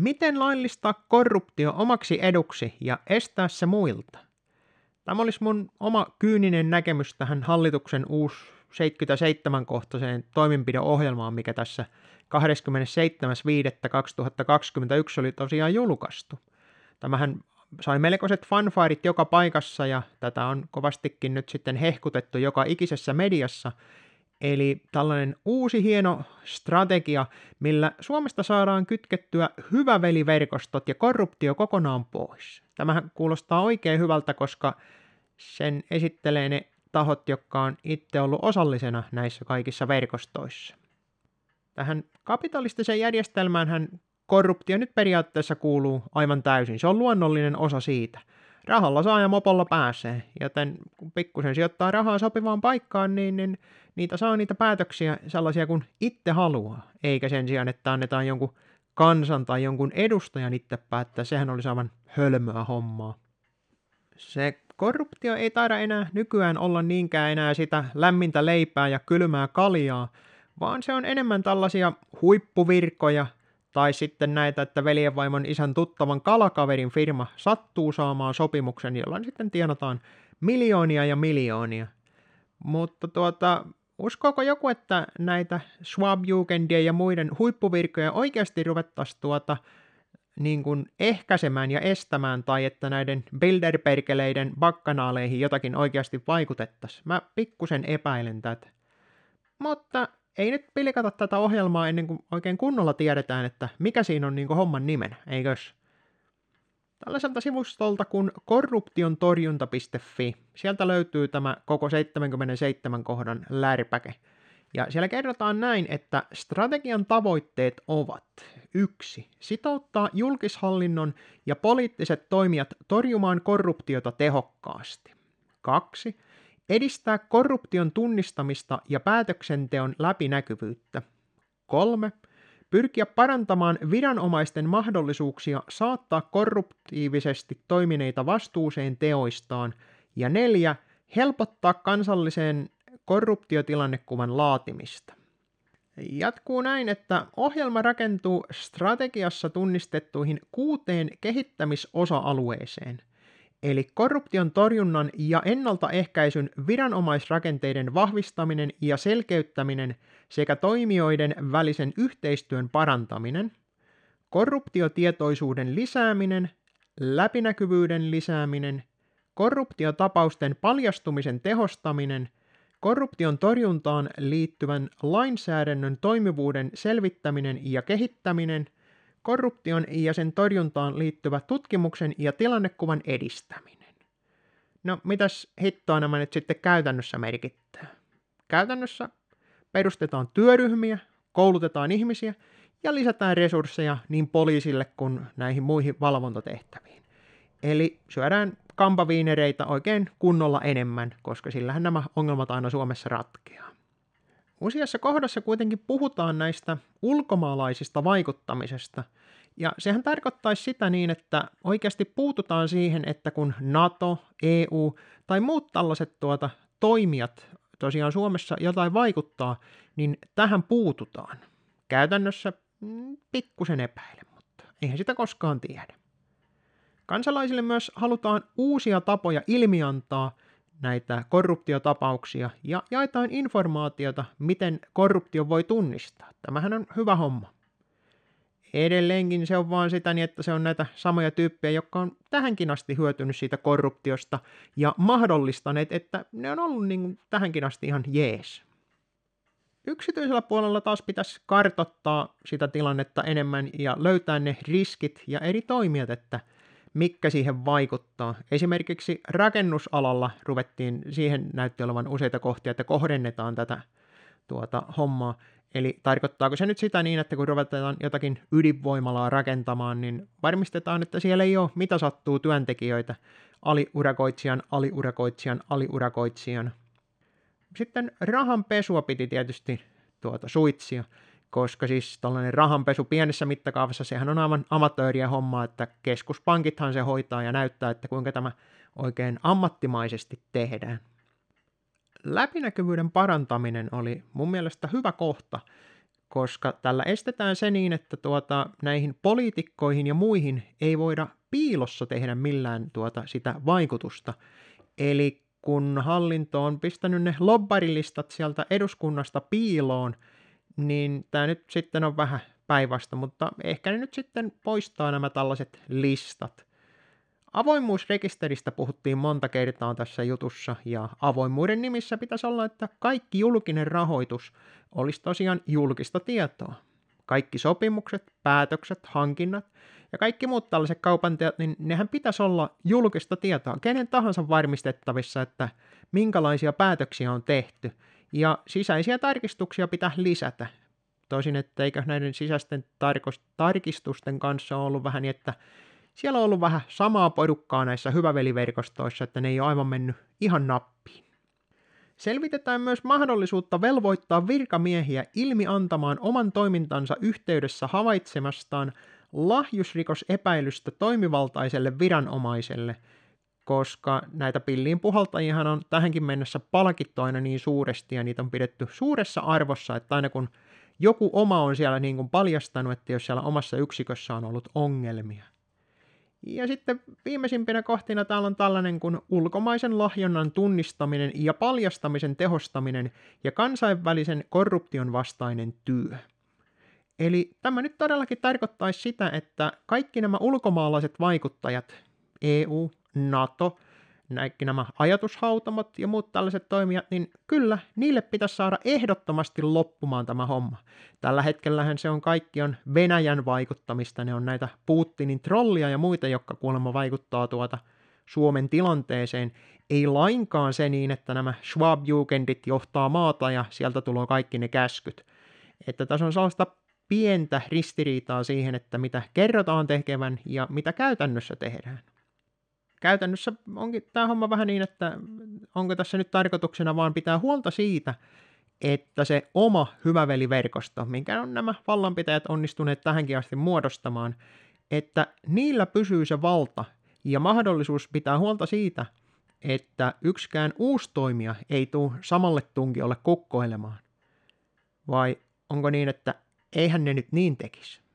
Miten laillistaa korruptio omaksi eduksi ja estää se muilta? Tämä olisi mun oma kyyninen näkemys tähän hallituksen uusi 77-kohtaiseen toimenpideohjelmaan, mikä tässä 27.5.2021 oli tosiaan julkaistu. Tämähän sai melkoiset fanfairit joka paikassa ja tätä on kovastikin nyt sitten hehkutettu joka ikisessä mediassa. Eli tällainen uusi hieno strategia, millä Suomesta saadaan kytkettyä hyväveliverkostot ja korruptio kokonaan pois. Tämähän kuulostaa oikein hyvältä, koska sen esittelee ne tahot, jotka on itse ollut osallisena näissä kaikissa verkostoissa. Tähän kapitalistiseen järjestelmäänhän korruptio nyt periaatteessa kuuluu aivan täysin. Se on luonnollinen osa siitä. Rahalla saa ja mopolla pääsee, joten kun pikkusen sijoittaa rahaa sopivaan paikkaan, niin niitä saa niitä päätöksiä sellaisia kuin itse haluaa, eikä sen sijaan, että annetaan jonkun kansan tai jonkun edustajan itse päättää. Sehän olisi aivan hölmöä hommaa. Se korruptio ei taida enää nykyään olla niinkään enää sitä lämmintä leipää ja kylmää kaljaa, vaan se on enemmän tällaisia huippuvirkoja, tai sitten näitä, että veljenvaimon isän tuttavan kalakaverin firma sattuu saamaan sopimuksen, jolla sitten tienataan miljoonia ja miljoonia. Mutta uskooko joku, että näitä Schwab-Jugendien ja muiden huippuvirkoja oikeasti ruvettaisiin niin kuin ehkäisemään ja estämään, tai että näiden Bilderbergeleiden bakkanaaleihin jotakin oikeasti vaikutettaisiin? Mä pikkusen epäilen tätä. Mutta ei nyt pilkata tätä ohjelmaa ennen kuin oikein kunnolla tiedetään, että mikä siinä on niin kuin homman nimenä, eikös? Tällaiselta sivustolta kuin korruptiontorjunta.fi, sieltä löytyy tämä koko 77 kohdan lärpäke. Ja siellä kerrotaan näin, että strategian tavoitteet ovat 1. Sitouttaa julkishallinnon ja poliittiset toimijat torjumaan korruptiota tehokkaasti. 2. Edistää korruption tunnistamista ja päätöksenteon läpinäkyvyyttä. 3. Pyrkiä parantamaan viranomaisten mahdollisuuksia saattaa korruptiivisesti toimineita vastuuseen teoistaan. Ja 4. Helpottaa kansallisen korruptiotilannekuvan laatimista. Jatkuu näin, että ohjelma rakentuu strategiassa tunnistettuihin 6 kehittämisosa-alueeseen. Eli korruption torjunnan ja ennaltaehkäisyn viranomaisrakenteiden vahvistaminen ja selkeyttäminen sekä toimijoiden välisen yhteistyön parantaminen, korruptiotietoisuuden lisääminen, läpinäkyvyyden lisääminen, korruptiotapausten paljastumisen tehostaminen, korruption torjuntaan liittyvän lainsäädännön toimivuuden selvittäminen ja kehittäminen, korruption ja sen torjuntaan liittyvä tutkimuksen ja tilannekuvan edistäminen. No, mitäs hittoa nämä nyt sitten käytännössä merkittää? Käytännössä perustetaan työryhmiä, koulutetaan ihmisiä ja lisätään resursseja niin poliisille kuin näihin muihin valvontatehtäviin. Eli syödään kampaviinereitä oikein kunnolla enemmän, koska sillähän nämä ongelmat aina Suomessa ratkeaa. Useassa kohdassa kuitenkin puhutaan näistä ulkomaalaisista vaikuttamisesta, ja sehän tarkoittaisi sitä niin, että oikeasti puututaan siihen, että kun NATO, EU tai muut tällaiset toimijat tosiaan Suomessa jotain vaikuttaa, niin tähän puututaan. Käytännössä pikkusen epäilen, mutta eihän sitä koskaan tiedä. Kansalaisille myös halutaan uusia tapoja ilmiantaa näitä korruptiotapauksia ja jaetaan informaatiota, miten korruptio voi tunnistaa. Tämähän on hyvä homma. Edelleenkin se on vaan sitä, että se on näitä samoja tyyppejä, jotka on tähänkin asti hyötynyt siitä korruptiosta ja mahdollistaneet, että ne on ollut niin tähänkin asti ihan jees. Yksityisellä puolella taas pitäisi kartoittaa sitä tilannetta enemmän ja löytää ne riskit ja eri toimijat, että mitkä siihen vaikuttaa. Esimerkiksi rakennusalalla ruvettiin, siihen näytti olevan useita kohtia, että kohdennetaan tätä hommaa. Eli tarkoittaako se nyt sitä niin, että kun ruvetaan jotakin ydinvoimalaa rakentamaan, niin varmistetaan, että siellä ei ole mitä sattuu työntekijöitä aliurakoitsijan. Sitten rahanpesua piti tietysti suitsia. Koska siis tällainen rahanpesu pienessä mittakaavassa, sehän on aivan amatööriä hommaa, että keskuspankithan se hoitaa ja näyttää, että kuinka tämä oikein ammattimaisesti tehdään. Läpinäkyvyyden parantaminen oli mun mielestä hyvä kohta, koska tällä estetään se niin, että näihin poliitikkoihin ja muihin ei voida piilossa tehdä millään sitä vaikutusta. Eli kun hallinto on pistänyt ne lobbarilistat sieltä eduskunnasta piiloon, niin tämä nyt sitten on vähän päinvasta, mutta ehkä ne nyt sitten poistaa nämä tällaiset listat. Avoimuusrekisteristä puhuttiin monta kertaa tässä jutussa, ja avoimuuden nimissä pitäisi olla, että kaikki julkinen rahoitus olisi tosiaan julkista tietoa. Kaikki sopimukset, päätökset, hankinnat ja kaikki muut tällaiset kaupanteot, niin nehän pitäisi olla julkista tietoa. Kenen tahansa varmistettavissa, että minkälaisia päätöksiä on tehty, ja sisäisiä tarkistuksia pitää lisätä. Tosin, että eikö näiden sisäisten tarkistusten kanssa on ollut vähän niin, että siellä on ollut vähän samaa porukkaa näissä hyväveliverkostoissa, että ne ei ole aivan mennyt ihan nappiin. Selvitetään myös mahdollisuutta velvoittaa virkamiehiä ilmiantamaan oman toimintansa yhteydessä havaitsemastaan lahjusrikosepäilystä toimivaltaiselle viranomaiselle, koska näitä pilliin puhaltajiahan on tähänkin mennessä palkittu aina niin suuresti ja niitä on pidetty suuressa arvossa, että aina kun joku oma on siellä niin kuin paljastanut, että jos siellä omassa yksikössä on ollut ongelmia. Ja sitten viimeisimpinä kohtina täällä on tällainen kuin ulkomaisen lahjonnan tunnistaminen ja paljastamisen tehostaminen ja kansainvälisen korruption vastainen työ. Eli tämä nyt todellakin tarkoittaisi sitä, että kaikki nämä ulkomaalaiset vaikuttajat, EU, NATO, kaikki nämä ajatushautomot ja muut tällaiset toimijat, niin kyllä, niille pitäisi saada ehdottomasti loppumaan tämä homma. Tällä hetkellähän se on kaikki on Venäjän vaikuttamista, ne on näitä Putinin trollia ja muita, jotka kuulemma vaikuttaa Suomen tilanteeseen. Ei lainkaan se niin, että nämä Schwab-jugendit johtaa maata ja sieltä tulee kaikki ne käskyt. Että tässä on sellaista pientä ristiriitaa siihen, että mitä kerrotaan tekevän ja mitä käytännössä tehdään. Käytännössä onkin tämä homma vähän niin, että onko tässä nyt tarkoituksena vaan pitää huolta siitä, että se oma hyväveliverkosto, minkä on nämä vallanpitäjät onnistuneet tähänkin asti muodostamaan, että niillä pysyy se valta ja mahdollisuus pitää huolta siitä, että yksikään uusi toimija ei tule samalle tunkiolle kokkoilemaan. Vai onko niin, että eihän ne nyt niin tekisi?